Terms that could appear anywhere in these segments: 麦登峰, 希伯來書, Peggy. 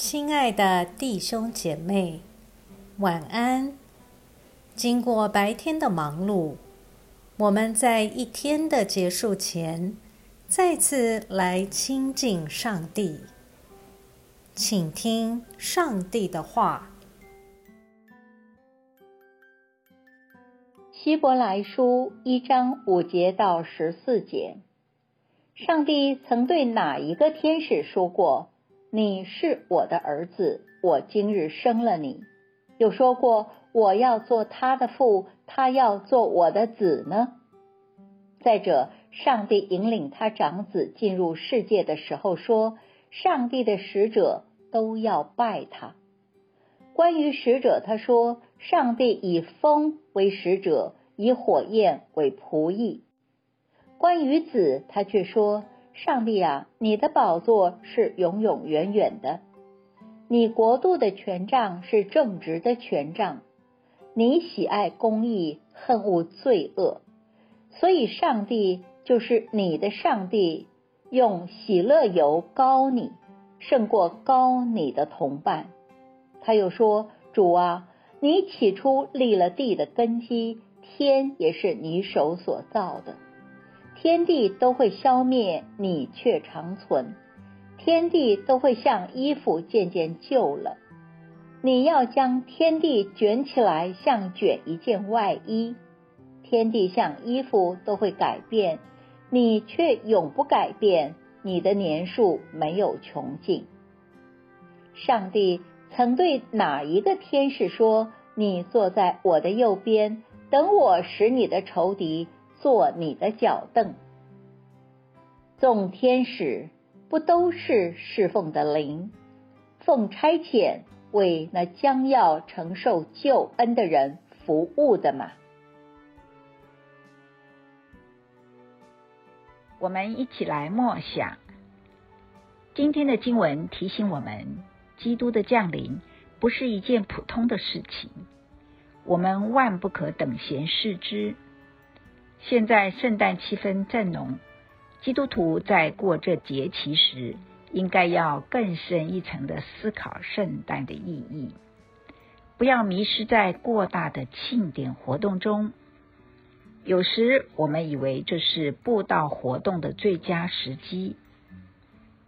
亲爱的弟兄姐妹，晚安。经过白天的忙碌，我们在一天的结束前，再次来亲近上帝，请听上帝的话。希伯来书1章5节到14节，上帝曾对哪一个天使说过，你是我的儿子，我今日生了你？有说过我要做他的父，他要做我的子呢？再者，上帝引领他长子进入世界的时候说，上帝的使者都要拜他。关于使者，他说，上帝以风为使者，以火焰为仆役。关于子，他却说，上帝啊，你的宝座是永永远远的，你国度的权杖是正直的权杖，你喜爱公义，恨恶罪恶，所以上帝就是你的上帝，用喜乐油膏你，胜过膏你的同伴。他又说，主啊，你起初立了地的根基，天也是你手所造的。天地都会消灭，你却长存，天地都会像衣服渐渐旧了，你要将天地卷起来，像卷一件外衣。天地像衣服都会改变，你却永不改变，你的年数没有穷尽。上帝曾对哪一个天使说，你坐在我的右边，等我使你的仇敌做你的脚凳？众天使不都是侍奉的灵，奉差遣为那将要承受救恩的人服务的吗？我们一起来默想。今天的经文提醒我们，基督的降临不是一件普通的事情，我们万不可等闲视之。现在圣诞气氛正浓，基督徒在过这节期时，应该要更深一层的思考圣诞的意义，不要迷失在过大的庆典活动中。有时我们以为这是布道活动的最佳时机，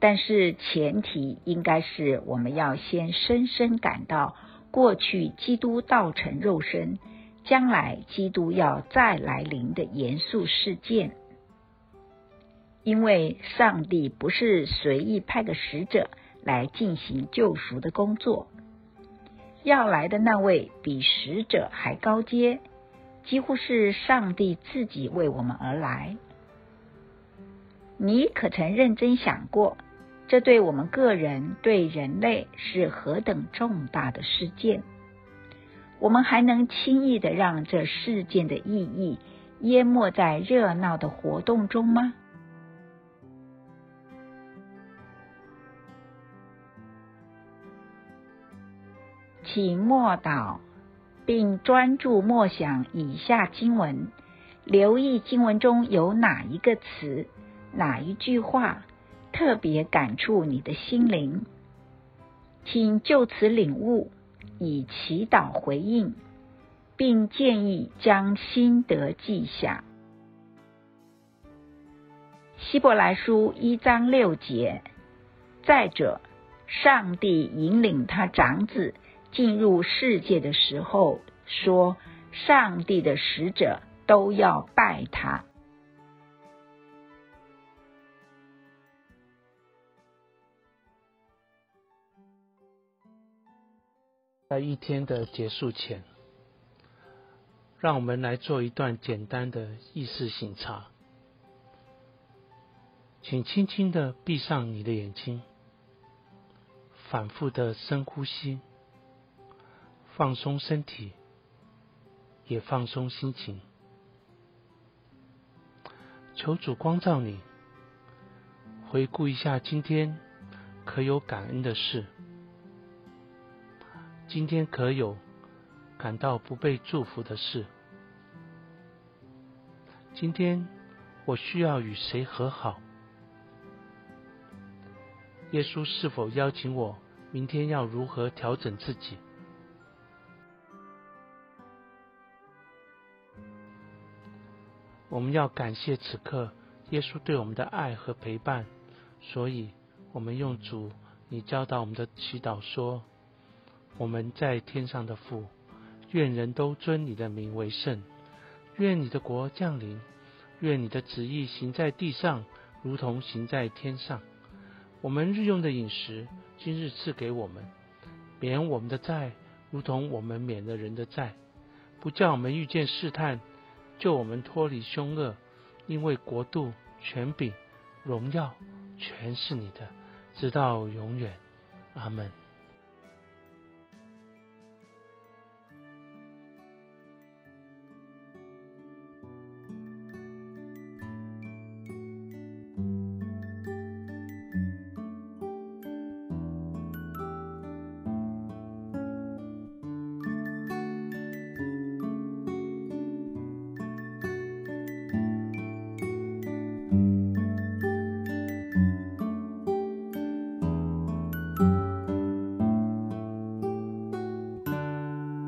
但是前提应该是我们要先深深感到，过去基督道成肉身，将来基督要再来临的严肃事件。因为上帝不是随意派个使者来进行救赎的工作，要来的那位比使者还高阶，几乎是上帝自己为我们而来。你可曾认真想过，这对我们个人、对人类是何等重大的事件？我们还能轻易的让这事件的意义淹没在热闹的活动中吗？请默祷，并专注默想以下经文，留意经文中有哪一个词、哪一句话特别感触你的心灵，请就此领悟，以祈祷回应，并建议将心得记下。希伯来书1章6节，再者，上帝引领他长子进入世界的时候说，上帝的使者都要拜他。在一天的结束前，让我们来做一段简单的意识省察。请轻轻的闭上你的眼睛，反复的深呼吸，放松身体，也放松心情。求主光照你，回顾一下今天可有感恩的事，今天可有感到不被祝福的事？今天我需要与谁和好？耶稣是否邀请我明天要如何调整自己？我们要感谢此刻耶稣对我们的爱和陪伴，所以我们用主你教导我们的祈祷说：我们在天上的父，愿人都尊你的名为圣，愿你的国降临，愿你的旨意行在地上，如同行在天上。我们日用的饮食，今日赐给我们，免我们的债，如同我们免了人的债，不叫我们遇见试探，救我们脱离凶恶，因为国度、权柄、荣耀，全是你的，直到永远。阿们。